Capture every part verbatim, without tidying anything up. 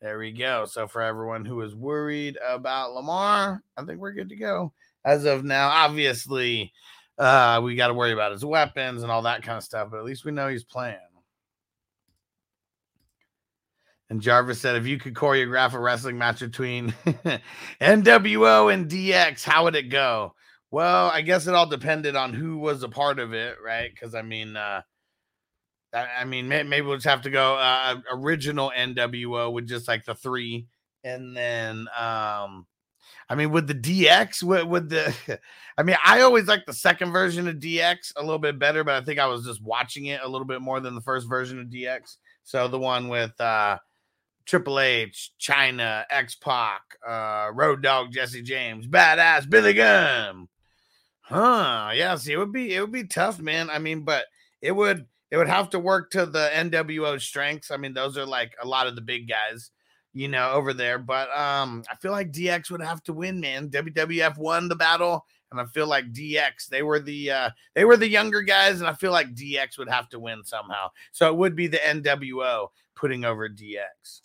There we go. So for everyone who is worried about Lamar, I think we're good to go. As of now, obviously, uh, we got to worry about his weapons and all that kind of stuff. But at least we know he's playing. And Jarvis said, if you could choreograph a wrestling match between N W O and D X, how would it go? Well, I guess it all depended on who was a part of it, right? Because, I mean, uh, I, I mean, may, maybe we'll just have to go uh, original N W O with just, like, the three. And then, um, I mean, with the D X, with, with the – I mean, I always like the second version of D X a little bit better, but I think I was just watching it a little bit more than the first version of D X. So the one with uh, – Triple H, China, X Pac, uh, Road Dogg, Jesse James, Badass Billy Gunn. Huh? Yeah. See, it would be it would be tough, man. I mean, but it would it would have to work to the N W O strengths. I mean, those are like a lot of the big guys, you know, over there. But um, I feel like D X would have to win, man. W W F won the battle, and I feel like D X they were the uh, they were the younger guys, and I feel like D X would have to win somehow. So it would be the N W O putting over D X.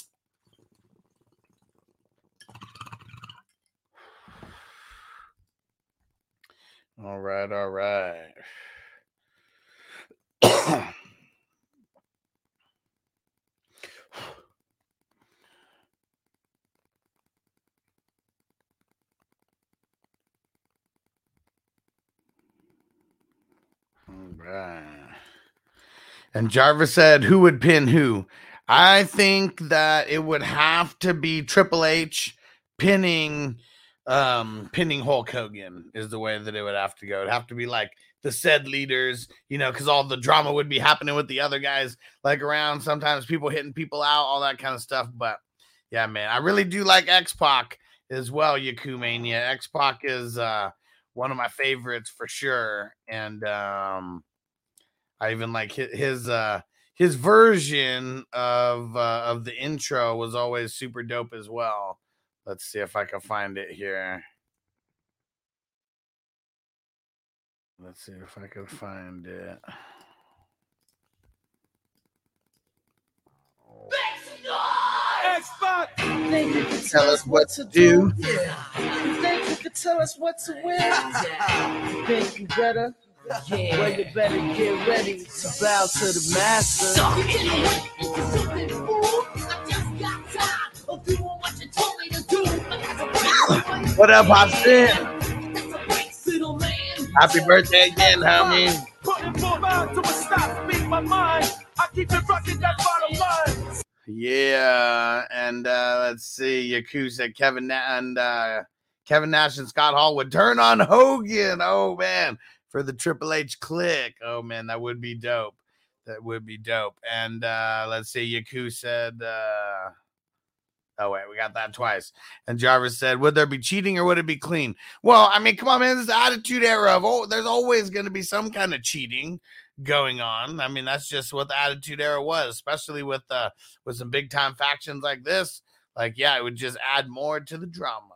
All right, all right. All right. And Jarvis said, who would pin who? I think that it would have to be Triple H pinning... Um, pinning Hulk Hogan is the way that it would have to go. It'd have to be like the said leaders, you know, because all the drama would be happening with the other guys, like around sometimes people hitting people out, all that kind of stuff. But yeah, man, I really do like X Pac as well, Yaku Mania. X Pac is uh, one of my favorites for sure. And um, I even like his uh, his version of uh, of the intro was always super dope as well. Let's see if I can find it here. Let's see if I can find it. Xbox! Think you can tell us what to do. Yeah. You think you can tell us what to win. You think you better? Yeah. Well, you better get ready to bow to the master. Stop. What up, Pop Sin? Happy birthday again, homie. Yeah, and uh, let's see. Yakuza, Kevin, and uh, Kevin Nash and Scott Hall would turn on Hogan. Oh, man. For the Triple H click. Oh, man, that would be dope. That would be dope. And uh, let's see. Yaku said, uh, oh, wait, we got that twice. And Jarvis said, would there be cheating or would it be clean? Well, I mean, come on, man. This is the Attitude Era of, oh, there's always going to be some kind of cheating going on. I mean, that's just what the Attitude Era was, especially with uh, with some big-time factions like this. Like, yeah, it would just add more to the drama.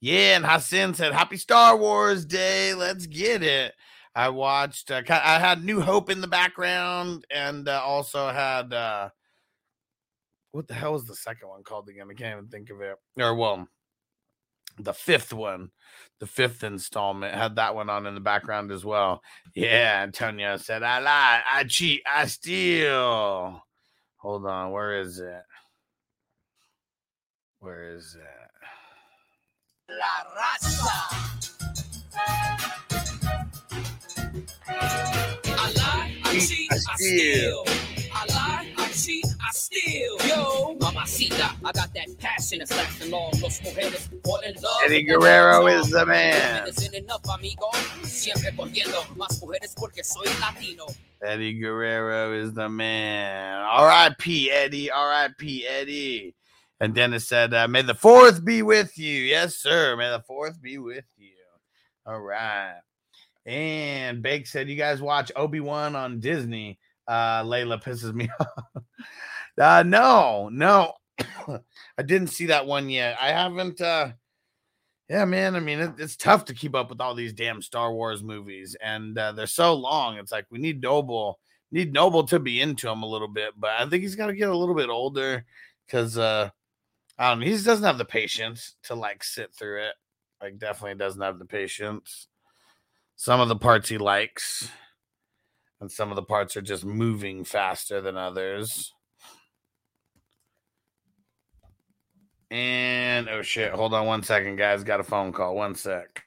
Yeah, and Hassan said, happy Star Wars Day. Let's get it. I watched, uh, I had New Hope in the background, and uh, also had, uh, what the hell was the second one called again? I can't even think of it. Or, well, the fifth one, the fifth installment, had that one on in the background as well. Yeah, Antonio said, I lie, I cheat, I steal. Hold on, where is it? Where is it? La Raza. I lie, I cheat, I steal. I lie, I cheat, I steal. Yo, mamacita, I got that passion that's lasting long. Los mujeres fall in love. Eddie Guerrero is the man. Eddie Guerrero is the man. R I P Eddie, R I P Eddie. And Dennis said, uh, may the fourth be with you. Yes, sir. May the fourth be with you. All right. And Bake said, you guys watch Obi-Wan on Disney. Uh, Layla pisses me off. uh, no, no. I didn't see that one yet. I haven't. Uh, yeah, man. I mean, it, it's tough to keep up with all these damn Star Wars movies. And uh, they're so long. It's like we need Noble. Need Noble to be into him a little bit. But I think he's got to get a little bit older. Because uh, I don't know. He just doesn't have the patience to, like, sit through it. Like, definitely doesn't have the patience. Some of the parts he likes, and some of the parts are just moving faster than others. And, oh, shit. Hold on one second, guys. Got a phone call. One sec.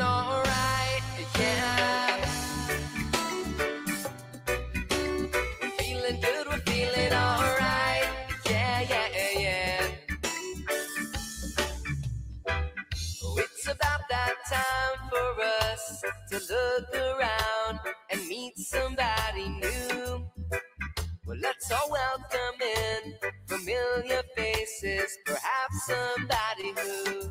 All right, yeah. We're feeling good, we're feeling all right, yeah, yeah, yeah. Oh, it's about that time for us to look around and meet somebody new. Well, let's all welcome in familiar faces, perhaps somebody who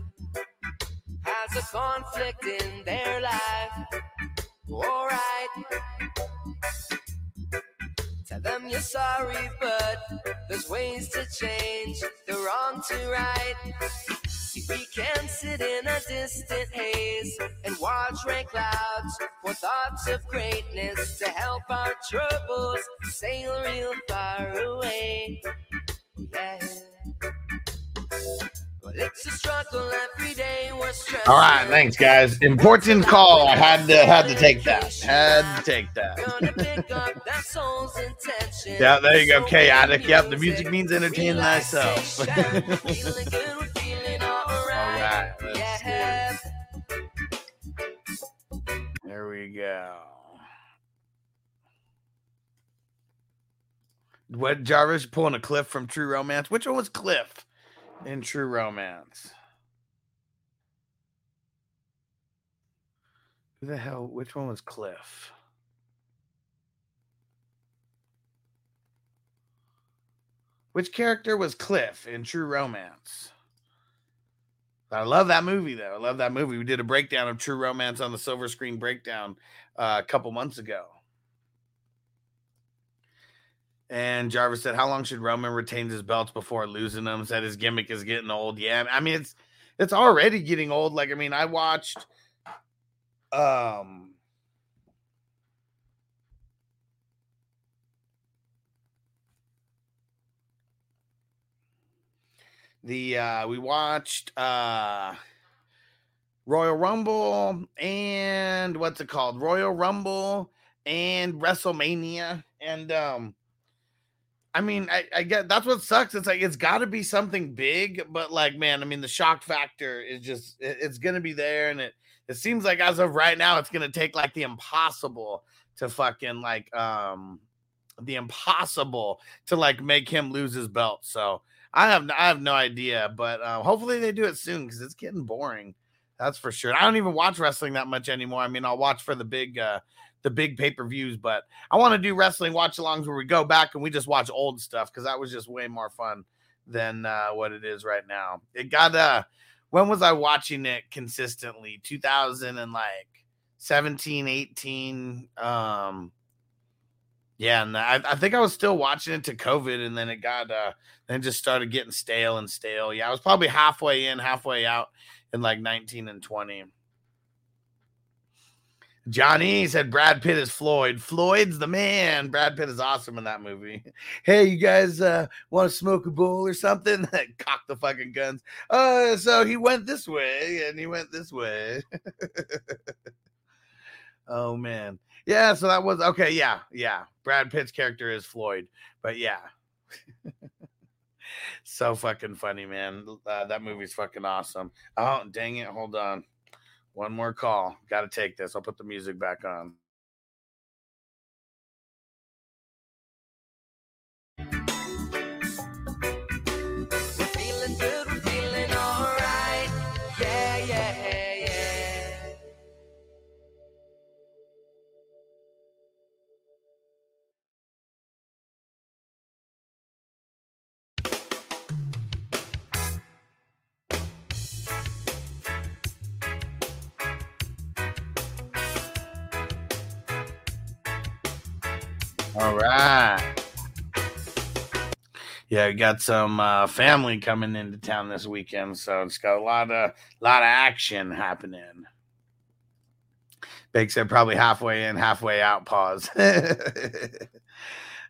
has a conflict in their life. All right. Tell them you're sorry, but there's ways to change the wrong to right. You We can sit in a distant haze and watch rain clouds for thoughts of greatness to help our troubles sail real far away. Yeah. Well, it's a struggle every day. We're struggling. All right, thanks, guys. Important call. I had to had to take that. Had to take that. Yeah, there you go. Chaotic. Yep, the music means entertain thyself. Yeah. There we go. What, Jarvis pulling a Cliff from True Romance? Which one was Cliff in True Romance? Who the hell? Which one was Cliff? Which character was Cliff in True Romance? I love that movie, though. I love that movie. We did a breakdown of True Romance on the Silver Screen Breakdown uh, a couple months ago. And Jarvis said, how long should Roman retain his belts before losing them? Said his gimmick is getting old. Yeah, I mean, it's it's already getting old. Like, I mean, I watched... um. The uh, we watched uh, Royal Rumble and what's it called? Royal Rumble and WrestleMania. And um, I mean, I, I get that's what sucks. It's like it's got to be something big, but like, man, I mean, the shock factor is just it, it's gonna be there, and it it seems like as of right now, it's gonna take like the impossible to fucking like um the impossible to like make him lose his belt. So. I have I have no idea, but uh, hopefully they do it soon because it's getting boring. That's for sure. I don't even watch wrestling that much anymore. I mean, I'll watch for the big uh, the big pay-per-views, but I want to do wrestling watch-alongs where we go back and we just watch old stuff because that was just way more fun than uh, what it is right now. It got uh, when was I watching it consistently? two thousand and like seventeen, eighteen. Um, Yeah, and I, I think I was still watching it to COVID, and then it got, uh, then it just started getting stale and stale. Yeah, I was probably halfway in, halfway out in like nineteen and twenty. Johnny said Brad Pitt is Floyd. Floyd's the man. Brad Pitt is awesome in that movie. Hey, you guys uh, want to smoke a bowl or something? Cock the fucking guns. Uh, so he went this way, and he went this way. Oh, man. Yeah, so that was okay. Yeah, yeah. Brad Pitt's character is Floyd, but yeah, so fucking funny, man. Uh, that movie's fucking awesome. Oh, dang it! Hold on, one more call. Got to take this. I'll put the music back on. All right. Yeah, we got some uh, family coming into town this weekend, so it's got a lot of lot of action happening. Bake said probably halfway in, halfway out. Pause.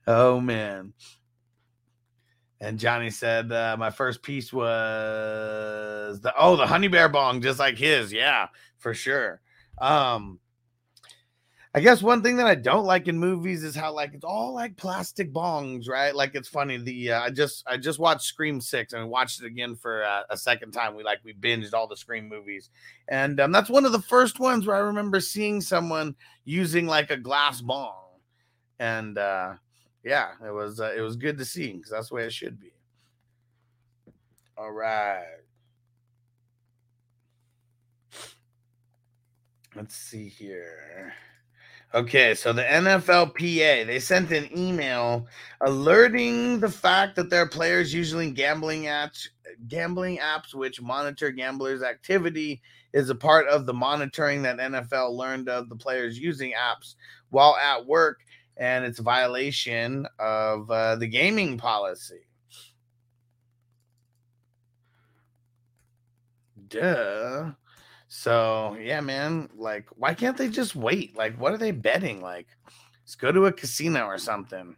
Oh man. And Johnny said uh, my first piece was the oh the honey bear bong, just like his. Yeah, for sure. Um. I guess one thing that I don't like in movies is how like it's all like plastic bongs, right? Like it's funny. The uh, I just I just watched Scream six and watched it again for uh, a second time. We like we binged all the Scream movies, and um, that's one of the first ones where I remember seeing someone using like a glass bong, and uh, yeah, it was uh, it was good to see because that's the way it should be. All right. Let's see here. Okay, so the N F L P A, they sent an email alerting the fact that their players usually gambling apps, gambling apps which monitor gamblers' activity is a part of the monitoring that N F L learned of the players using apps while at work, and it's a violation of uh, the gaming policy. duh. So yeah, man, like, why can't they just wait? Like, what are they betting? Like, let's go to a casino or something.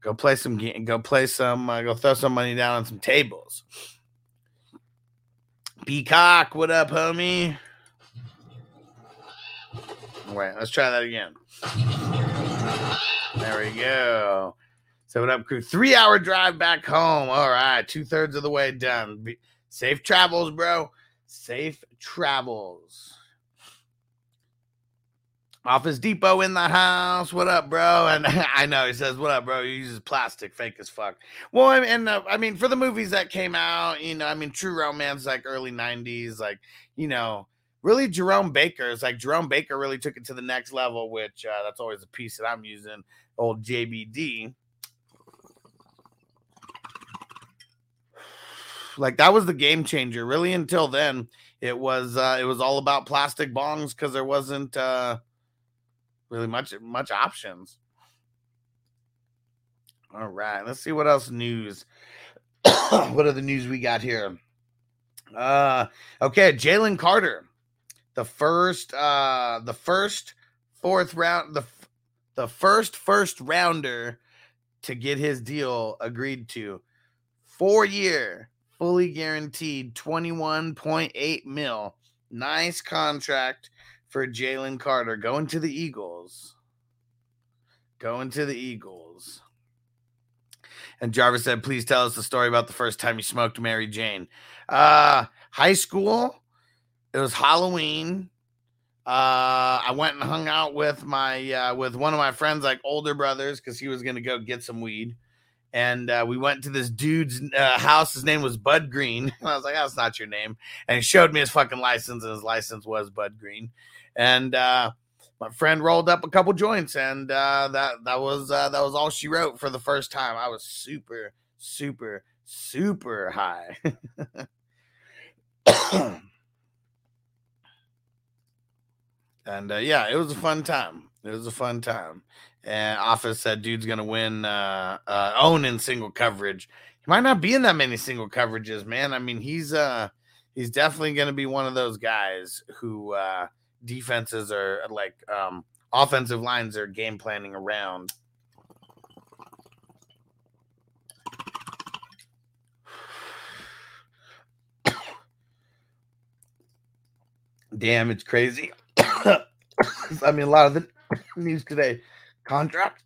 Go play some game. Go play some. Uh, go throw some money down on some tables. Peacock, what up, homie? Wait, let's try that again. There we go. So what up, crew? Three-hour drive back home. All right, two-thirds of the way done. Be- Safe travels, bro. Safe travels. Office Depot in the house. What up, bro? And I know he says, what up, bro? He uses plastic, fake as fuck. Well, and, and uh, I mean, for the movies that came out, you know, I mean, True Romance, like early nineties, like, you know, really Jerome Baker. It's like Jerome Baker really took it to the next level, which uh, that's always a piece that I'm using, old J B D. Like, that was the game changer. Really, until then, it was uh, it was all about plastic bongs because there wasn't... Uh, Really much much options. All right, let's see what else news. What are the news we got here? Uh, okay, Jalen Carter, the first uh, the first fourth round the the first first rounder to get his deal agreed to, four year, fully guaranteed, twenty-one point eight mil. Nice contract for Jalen Carter, going to the Eagles. Going to the Eagles. And Jarvis said, please tell us the story about the first time you smoked Mary Jane. Uh, high school, it was Halloween. Uh, I went and hung out with my uh, with one of my friends, like older brothers, because he was going to go get some weed. And uh, we went to this dude's uh, house. His name was Bud Green. And I was like, that's not your name. And he showed me his fucking license, and his license was Bud Green. And uh, my friend rolled up a couple joints, and uh, that that was uh, that was all she wrote for the first time. I was super, super, super high. And uh, yeah, it was a fun time. It was a fun time. And Office said, dude's going to win, uh, uh, own in single coverage. He might not be in that many single coverages, man. I mean, he's uh, he's definitely going to be one of those guys who uh, defenses are like um, offensive lines are game planning around. Damn, it's crazy. I mean, a lot of the news today. Contract,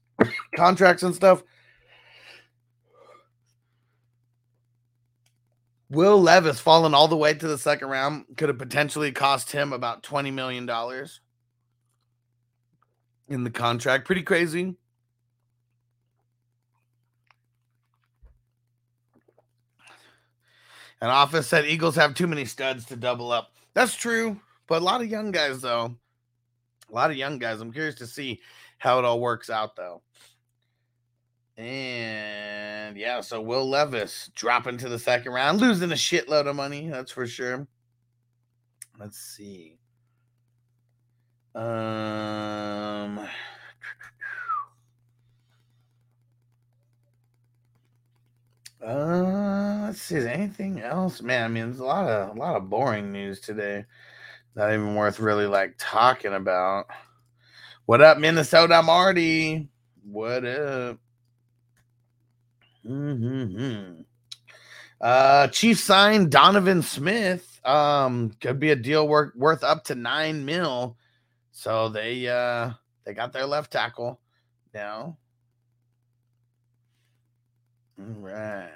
contracts and stuff. Will Levis falling all the way to the second round could have potentially cost him about twenty million dollars in the contract. Pretty crazy. An Office said Eagles have too many studs to double up. That's true, but a lot of young guys, though. A lot of young guys. I'm curious to see how it all works out, though. And yeah, so Will Levis dropping to the second round, losing a shitload of money, that's for sure. Let's see. Um, uh, let's see. Is there anything else, man? I mean, there's a lot of a lot of boring news today. Not even worth really like talking about. What up, Minnesota Marty? What up? Mm-hmm. Uh, Chiefs signed Donovan Smith. Um, could be a deal worth worth up to nine mil. So they uh they got their left tackle now. All right.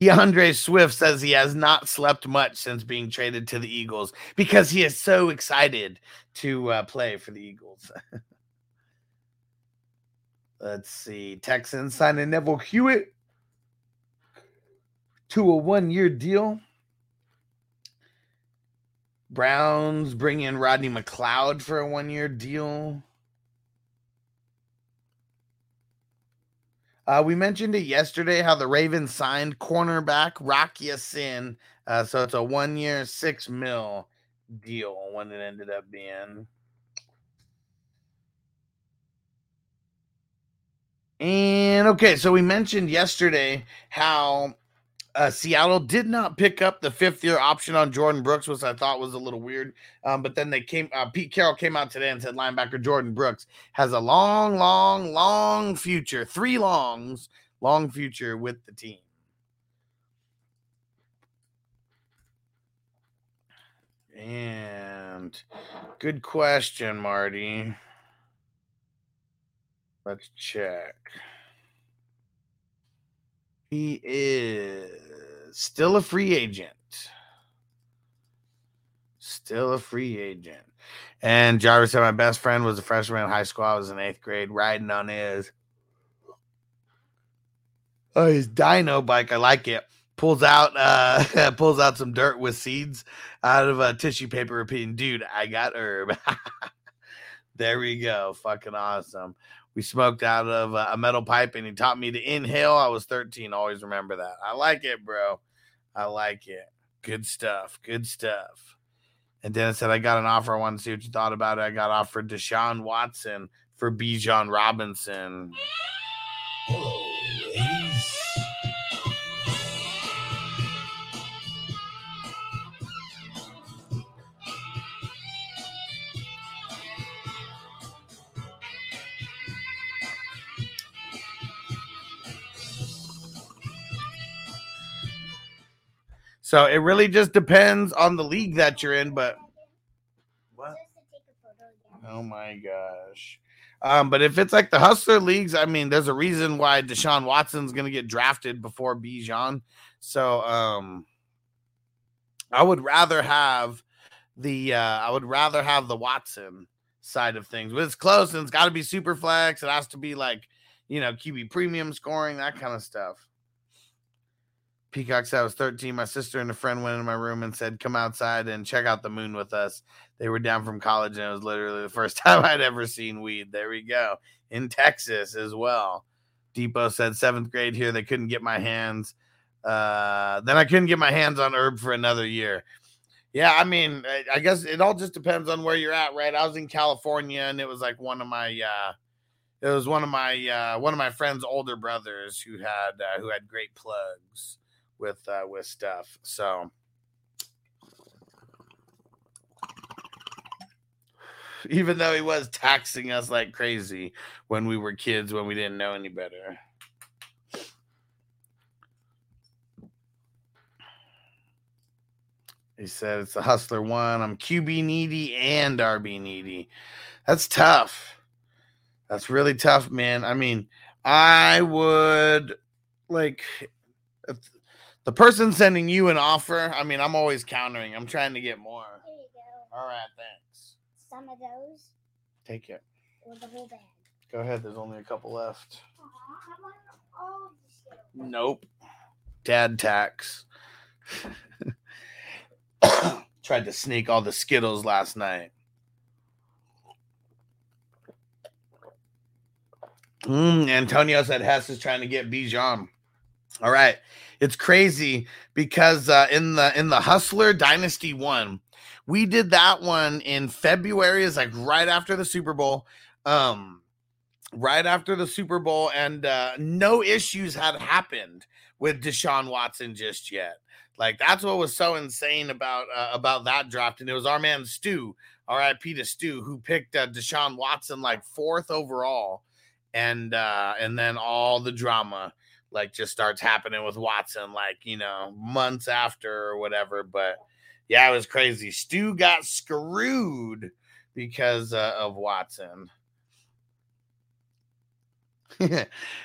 DeAndre Swift says he has not slept much since being traded to the Eagles because he is so excited to uh, play for the Eagles. Let's see. Texans signing Neville Hewitt to a one-year deal. Browns bring in Rodney McLeod for a one-year deal. Uh, we mentioned it yesterday how the Ravens signed cornerback Rocky Sin. Uh, so it's a one-year, six mil deal when it ended up being. And okay, so we mentioned yesterday how Uh, Seattle did not pick up the fifth-year option on Jordyn Brooks, which I thought was a little weird. Um, but then they came. Uh, Pete Carroll came out today and said linebacker Jordyn Brooks has a long, long, long future. Three longs, long future with the team. And good question, Marty. Let's check. He is still a free agent. Still a free agent. And Jarvis said, my best friend was a freshman in high school. I was in eighth grade riding on his, oh, his dyno bike. I like it. Pulls out uh, pulls out some dirt with seeds out of a tissue paper, repeating, dude, I got herb. There we go. Fucking awesome. We smoked out of a metal pipe, and he taught me to inhale. I was thirteen. Always remember that. I like it, bro. I like it. Good stuff. Good stuff. And Dennis said, I got an offer. I wanted to see what you thought about it. I got offered Deshaun Watson for Bijan Robinson. Hello, ladies. So it really just depends on the league that you're in, but what? Oh my gosh. Um, but if it's like the hustler leagues, I mean, there's a reason why Deshaun Watson's going to get drafted before Bijan. So um, I would rather have the uh, I would rather have the Watson side of things. But it's close, and it's got to be super flex. It has to be like, you know, Q B premium scoring, that kind of stuff. Peacock said I was thirteen. My sister and a friend went into my room and said, come outside and check out the moon with us. They were down from college, and it was literally the first time I'd ever seen weed. There we go. In Texas as well. Depot said, seventh grade here, they couldn't get my hands. Uh, then I couldn't get my hands on herb for another year. Yeah, I mean, I, I guess it all just depends on where you're at, right? I was in California, and it was like one of my uh, it was one of my uh, one of my friend's older brothers who had uh, who had great plugs with uh, with stuff. So even though he was taxing us like crazy when we were kids, when we didn't know any better. He said it's a hustler one. I'm Q B needy and R B needy. That's tough. That's really tough, man. I mean, I would like if, the person sending you an offer, I mean, I'm always countering. I'm trying to get more. There you go. All right, thanks. Some of those. Take it. Or the whole bag. Go ahead. There's only a couple left. Aww, I want all of this stuff. Nope. Dad tax. Tried to sneak all the Skittles last night. Mm, Antonio said Hess is trying to get Bijan. All right. It's crazy because uh, in the in the Hustler Dynasty one, we did that one in February. It's like right after the Super Bowl, um, right after the Super Bowl, and uh, no issues had happened with Deshaun Watson just yet. Like that's what was so insane about uh, about that draft, and it was our man Stu, R I P to Stu, who picked uh, Deshaun Watson like fourth overall, and uh, and then all the drama like just starts happening with Watson, like, you know, months after or whatever. But yeah, it was crazy. Stu got screwed because uh, of Watson.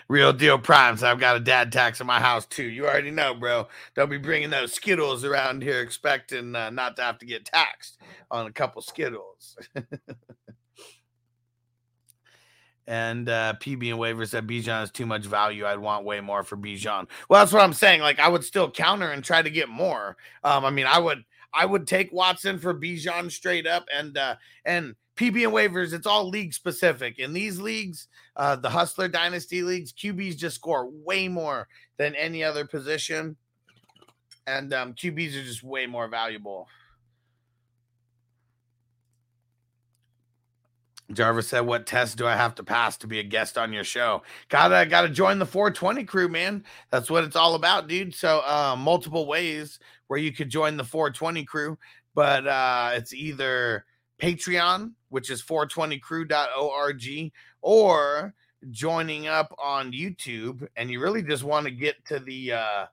Real deal prime. So I've got a dad tax in my house too. You already know, bro. Don't be bringing those Skittles around here expecting uh, not to have to get taxed on a couple Skittles. And uh, P B and Waver said Bijan is too much value. I'd want way more for Bijan. Well, that's what I'm saying. Like, I would still counter and try to get more. Um, I mean, I would I would take Watson for Bijan straight up. And uh, and P B and Waivers, it's all league specific. In these leagues, uh, the Hustler Dynasty leagues, Q Bs just score way more than any other position. And um, Q Bs are just way more valuable. Jarvis said, what test do I have to pass to be a guest on your show? Gotta, gotta join the four twenty crew, man. That's what it's all about, dude. So uh, multiple ways where you could join the four twenty crew, but uh, it's either Patreon, which is four twenty crew dot org, or joining up on YouTube. And you really just want to get to the, uh,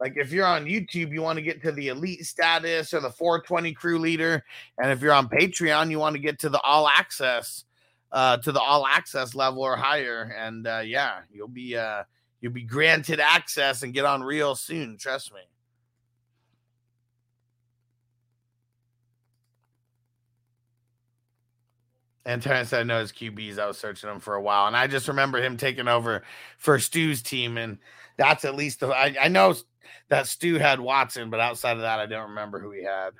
like if you're on YouTube, you want to get to the elite status or the four twenty crew leader. And if you're on Patreon, you want to get to the all access, uh, to the all access level or higher. And uh, yeah, you'll be, uh, you'll be granted access and get on real soon. Trust me. And Terrence said, I know his Q Bs. I was searching him for a while. And I just remember him taking over for Stu's team. And that's at least the, I, I know that Stu had Watson, but outside of that, I don't remember who he had.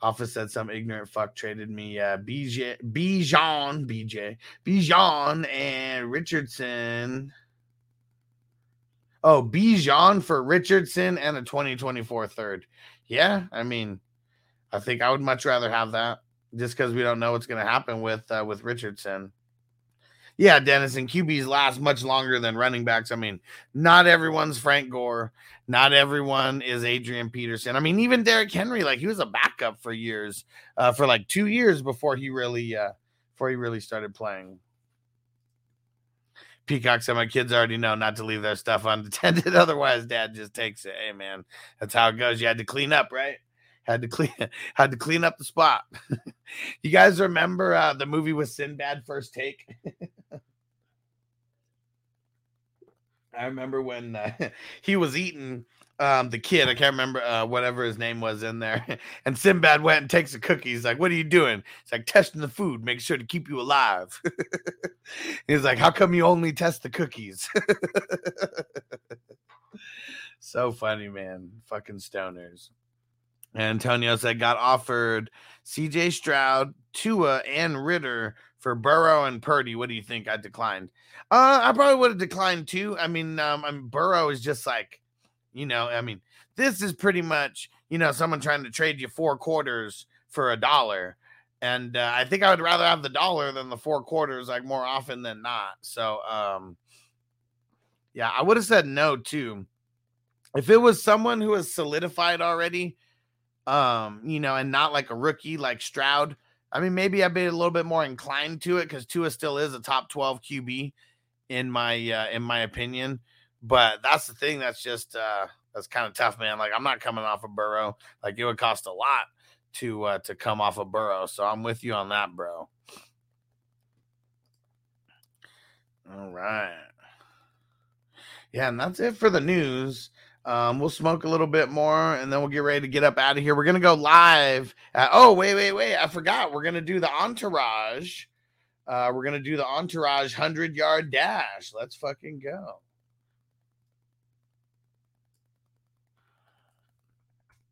Office said some ignorant fuck traded me uh, B J, Bijan, B J, Bijan and Richardson. Oh, Bijan for Richardson and a twenty twenty-four third. Yeah, I mean, I think I would much rather have that. Just because we don't know what's going to happen with uh, with Richardson. Yeah, Dennis, and Q Bs last much longer than running backs. I mean, not everyone's Frank Gore. Not everyone is Adrian Peterson. I mean, even Derrick Henry, like he was a backup for years, uh, for like two years before he really uh, before he really started playing. Peacock said, my kids already know not to leave their stuff unattended. Otherwise, Dad just takes it. Hey, man, that's how it goes. You had to clean up, right? Had to clean, had to clean up the spot. You guys remember uh, the movie with Sinbad, First Take? I remember when uh, he was eating um, the kid. I can't remember uh, whatever his name was in there. And Sinbad went and takes a cookie. He's like, what are you doing? It's like, testing the food. Make sure to keep you alive. He's like, how come you only test the cookies? So funny, man. Fucking stoners. Antonio said, got offered C J Stroud, Tua, and Ritter for Burrow and Purdy. What do you think? I declined. Uh, I probably would have declined too. I mean, um, I mean, Burrow is just like, you know, I mean, this is pretty much, you know, someone trying to trade you four quarters for a dollar. And uh, I think I would rather have the dollar than the four quarters, like more often than not. So, um, yeah, I would have said no too. If it was someone who has solidified already, Um, you know, and not like a rookie like Stroud. I mean, maybe I'd be a little bit more inclined to it because Tua still is a top twelve Q B in my uh, in my opinion. But that's the thing that's just uh, that's kind of tough, man. Like I'm not coming off of Burrow. Like it would cost a lot to uh, to come off of Burrow. So I'm with you on that, bro. All right. Yeah, and that's it for the news. Um, we'll smoke a little bit more, and then we'll get ready to get up out of here. We're going to go live. At, oh, wait, wait, wait. I forgot. We're going to do the Entourage. Uh, we're going to do the Entourage hundred-yard dash. Let's fucking go.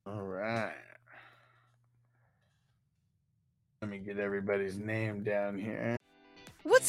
All right. Let me get everybody's name down here. What's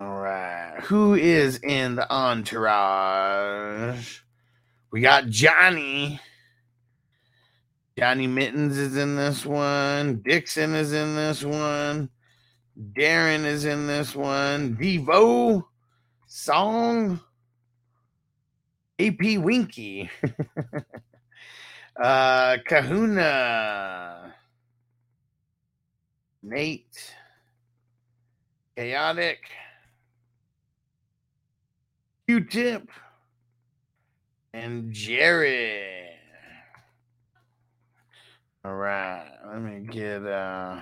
All right, who is in the Entourage? We got Johnny. Johnny Mittens is in this one. Dixon is in this one. Darren is in this one. Devo, Song, A P Winky, uh, Kahuna, Nate, Chaotic, Q-Tip, and Jerry. All right, let me get uh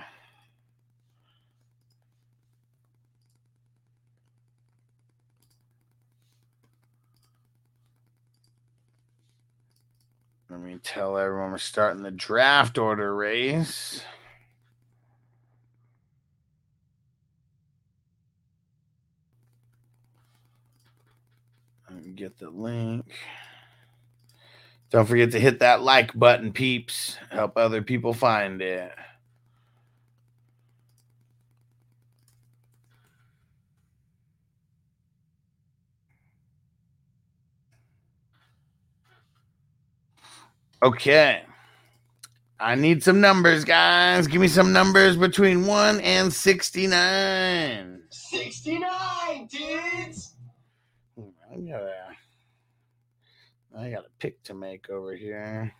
Let me tell everyone we're starting the draft order race. Get the link. Don't forget to hit that like button, peeps. Help other people find it. Okay. I need some numbers, guys. Give me some numbers between one and sixty-nine. sixty-nine, dudes! I gotta, I got a pick to make over here.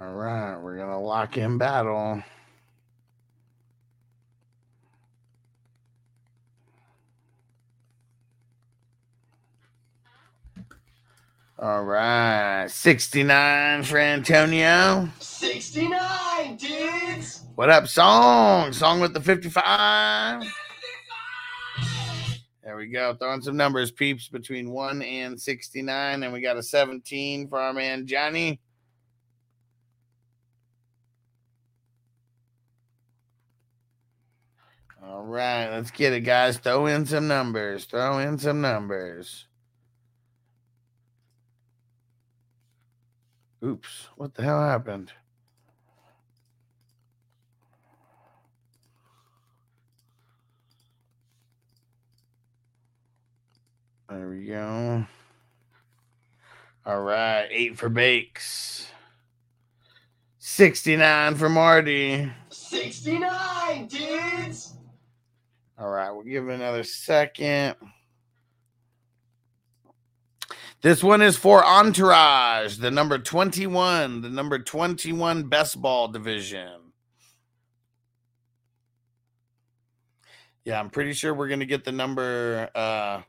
All right, we're gonna lock in battle. All right, sixty-nine for Antonio. sixty-nine, dudes. What up, Song? Song with the fifty-five. fifty-five. There we go. Throwing some numbers, peeps, between one and sixty-nine. And we got a seventeen for our man, Johnny. All right, let's get it, guys. Throw in some numbers. Throw in some numbers. Oops, what the hell happened? There we go. All right, eight for Bakes. sixty-nine for Marty. sixty-nine, dudes! All right, we'll give it another second. This one is for Entourage, the number twenty-one, the number twenty-one best ball division. Yeah, I'm pretty sure we're going to get the number, uh,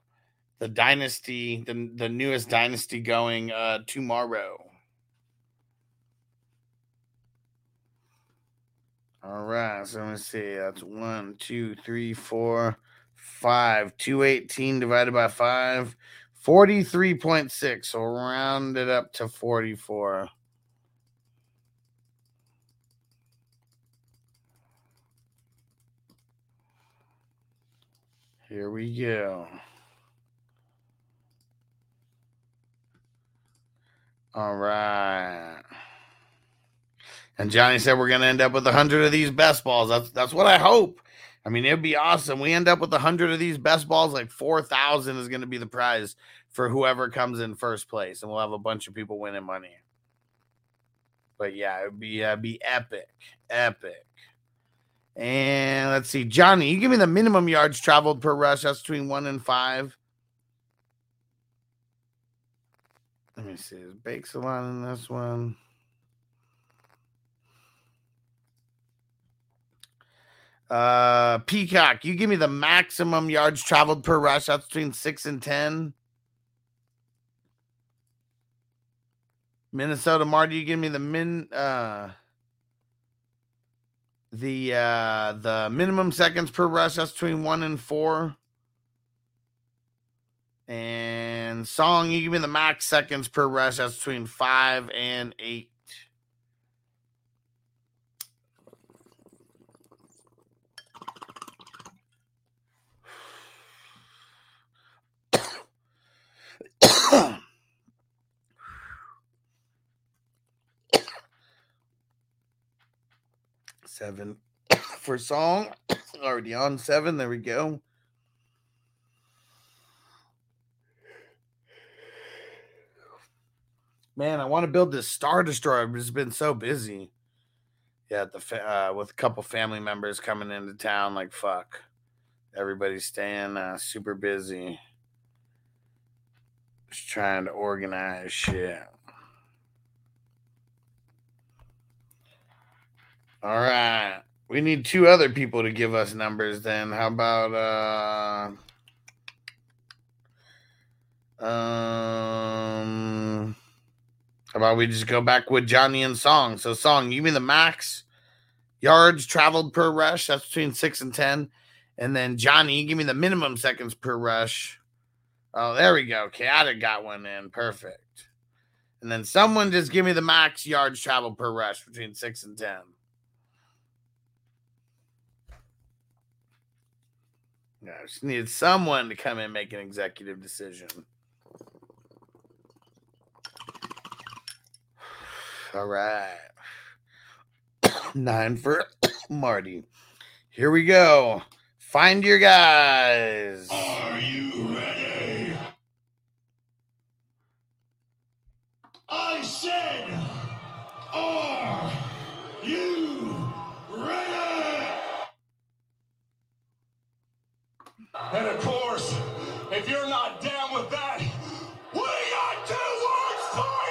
the dynasty, the, the newest dynasty going uh, tomorrow. All right, so let me see. That's one, two, three, four, five. two eighteen divided by five. forty-three point six, so round it up to forty-four. Here we go. All right. And Johnny said we're going to end up with one hundred of these best balls. That's, that's what I hope. I mean, it'd be awesome. We end up with one hundred of these best balls. Like four thousand is going to be the prize for whoever comes in first place, and we'll have a bunch of people winning money. But, yeah, it would be, uh, be epic, epic. And let's see. Johnny, you give me the minimum yards traveled per rush. That's between one and five. Let me see. Is Bakes a lot in this one? Uh, Peacock, you give me the maximum yards traveled per rush. That's between six and ten. Minnesota Marty, you give me the min uh the uh the minimum seconds per rush. That's between one and four. And Song, you give me the max seconds per rush. That's between five and eight. Seven for Song. Already on seven. There we go. Man, I want to build this Star Destroyer, but it's been so busy. Yeah, the fa- uh, with a couple family members coming into town, like, fuck. Everybody's staying uh, super busy. Just trying to organize shit. All right. We need two other people to give us numbers then. How about uh um how about we just go back with Johnny and Song? So Song, you mean the max Yards traveled per rush, that's between six and ten. And then Johnny, give me the minimum seconds per rush. Oh, there we go. Chaotic got one in. Perfect. And then someone just give me the max yards traveled per rush between six and ten. I just needed someone to come in and make an executive decision. All right. Nine for Marty. Here we go. Find your guys. Are you ready? I said, are you ready? And of course, if you're not down with that, we got two words for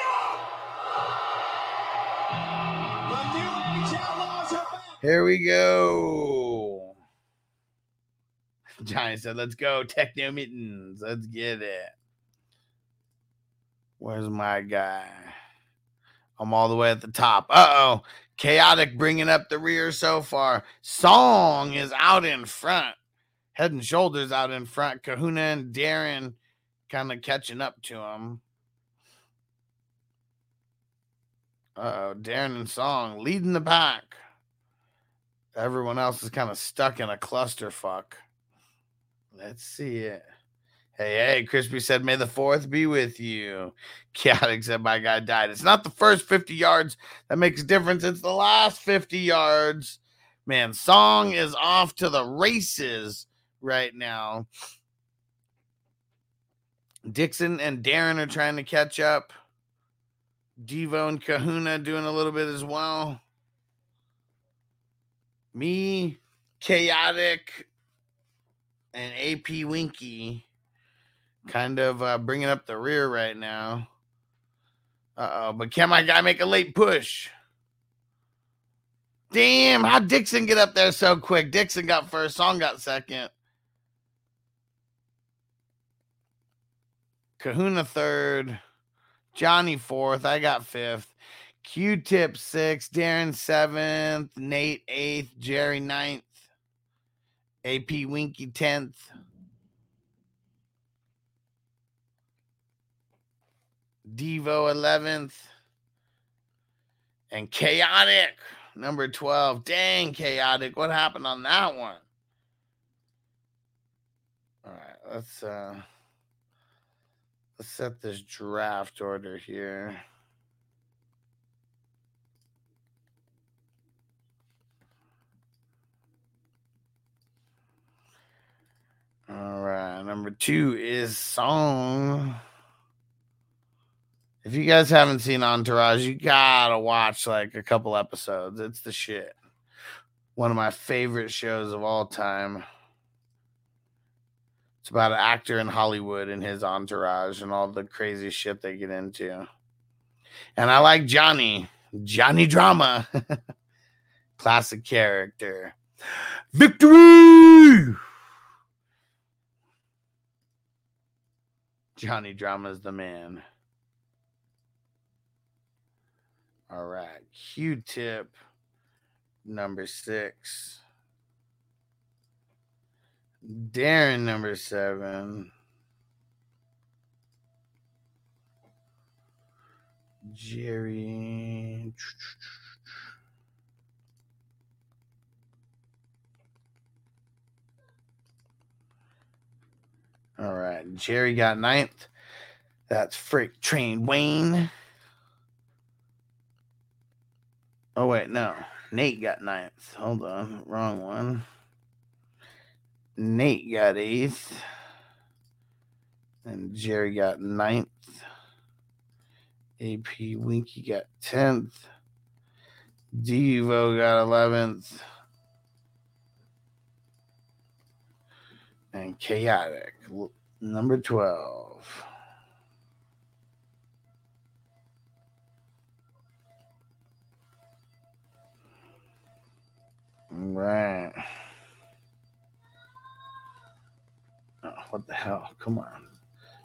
you. The New Age Outlaws have been. Here we go. Johnny said, let's go, Techno Mittens. Let's get it. Where's my guy? I'm all the way at the top. Uh-oh. Chaotic bringing up the rear so far. Song is out in front. Head and shoulders out in front. Kahuna and Darren kind of catching up to him. Uh-oh. Darren and Song leading the pack. Everyone else is kind of stuck in a clusterfuck. Let's see it. Hey, hey, Crispy said, may the fourth be with you. Chaotic said, my guy died. It's not the first fifty yards that makes a difference. It's the last fifty yards. Man, Song is off to the races right now. Dixon and Darren are trying to catch up. Devo and Kahuna doing a little bit as well. Me, Chaotic, and A P Winky kind of uh, bringing up the rear right now. Uh-oh, but can my guy make a late push? Damn, how'd Dixon get up there so quick? Dixon got first, Song got second. Kahuna third, Johnny fourth, I got fifth. Q-Tip sixth, Darren seventh, Nate eighth, Jerry ninth. A P Winky tenth. Devo eleventh. And Chaotic, number twelve. Dang, Chaotic. What happened on that one? All right, let's uh let's set this draft order here. All right, number two is Song. If you guys haven't seen Entourage, you gotta watch like a couple episodes. It's the shit. One of my favorite shows of all time. It's about an actor in Hollywood and his entourage and all the crazy shit they get into. And I like Johnny. Johnny Drama. Classic character. Victory! Johnny Drama's the man. All right. Q-Tip, number six. Darren, number seven. Jerry. All right, Jerry got ninth. That's Freight Train Wayne. Oh, wait, no. Nate got ninth. Hold on, wrong one. Nate got eighth. And Jerry got ninth. A P Winky got tenth. Devo got eleventh. And Chaotic, number twelve. All right. Oh, what the hell? Come on.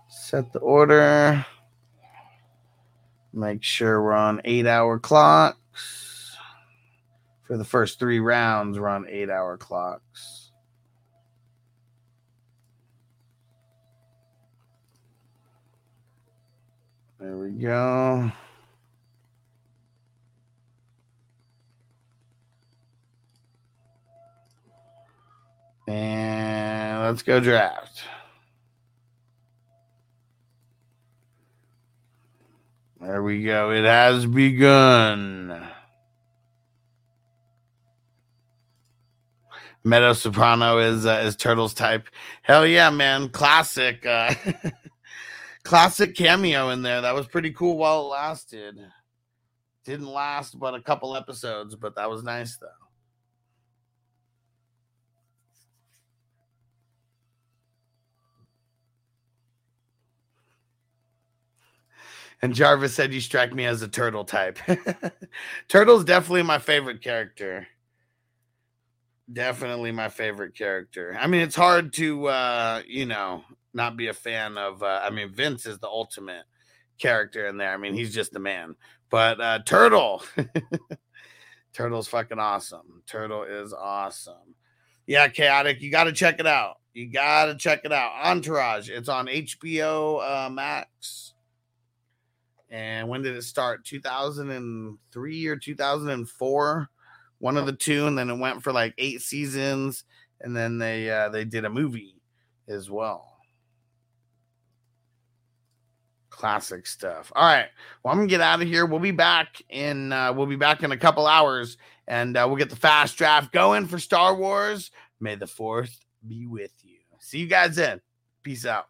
Set the order. Make sure we're on eight-hour clocks. for the first three rounds were on eight-hour clocks. There we go. And let's go draft. There we go. It has begun. Meadow Soprano is uh, is Turtle's type. Hell yeah, man. Classic. Uh, classic cameo in there. That was pretty cool while it lasted. Didn't last but a couple episodes, but that was nice, though. And Jarvis said, you strike me as a turtle type. Turtle's definitely my favorite character. Definitely my favorite character. I mean, it's hard to, uh, you know, not be a fan of. Uh, I mean, Vince is the ultimate character in there. I mean, he's just the man. But uh, Turtle. Turtle's fucking awesome. Turtle is awesome. Yeah, Chaotic, you got to check it out. You got to check it out. Entourage. It's on H B O uh, Max. And when did it start? two thousand three or two thousand four, one of the two. And then it went for like eight seasons. And then they uh, they did a movie as well. Classic stuff. All right. Well, I'm gonna get out of here. We'll be back in uh, we'll be back in a couple hours, and uh, we'll get the fast draft going for Star Wars. May the fourth be with you. See you guys then. Peace out.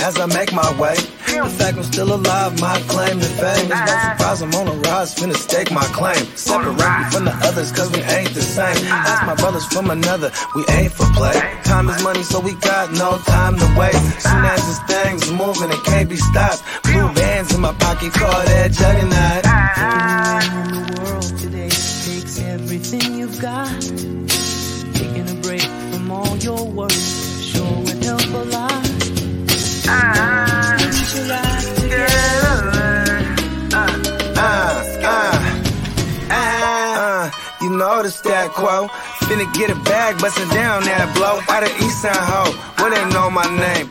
As I make my way, the fact I'm still alive, my claim to fame. It's no surprise I'm on the rise, finna stake my claim. Separate me from the others, cause we ain't the same. That's my brothers from another, we ain't for play. Time is money, so we got no time to waste. Soon as this thing's moving, it can't be stopped. Blue bands in my pocket, call that juggernaut. Everything in the world today takes everything you've got. Taking a break from all your work sure would help a lot. Ah, ah, ah, ah, ah, you know the stat quo. Finna get a bag, bustin' down that blow. Out of East Side Ho, well they know my name.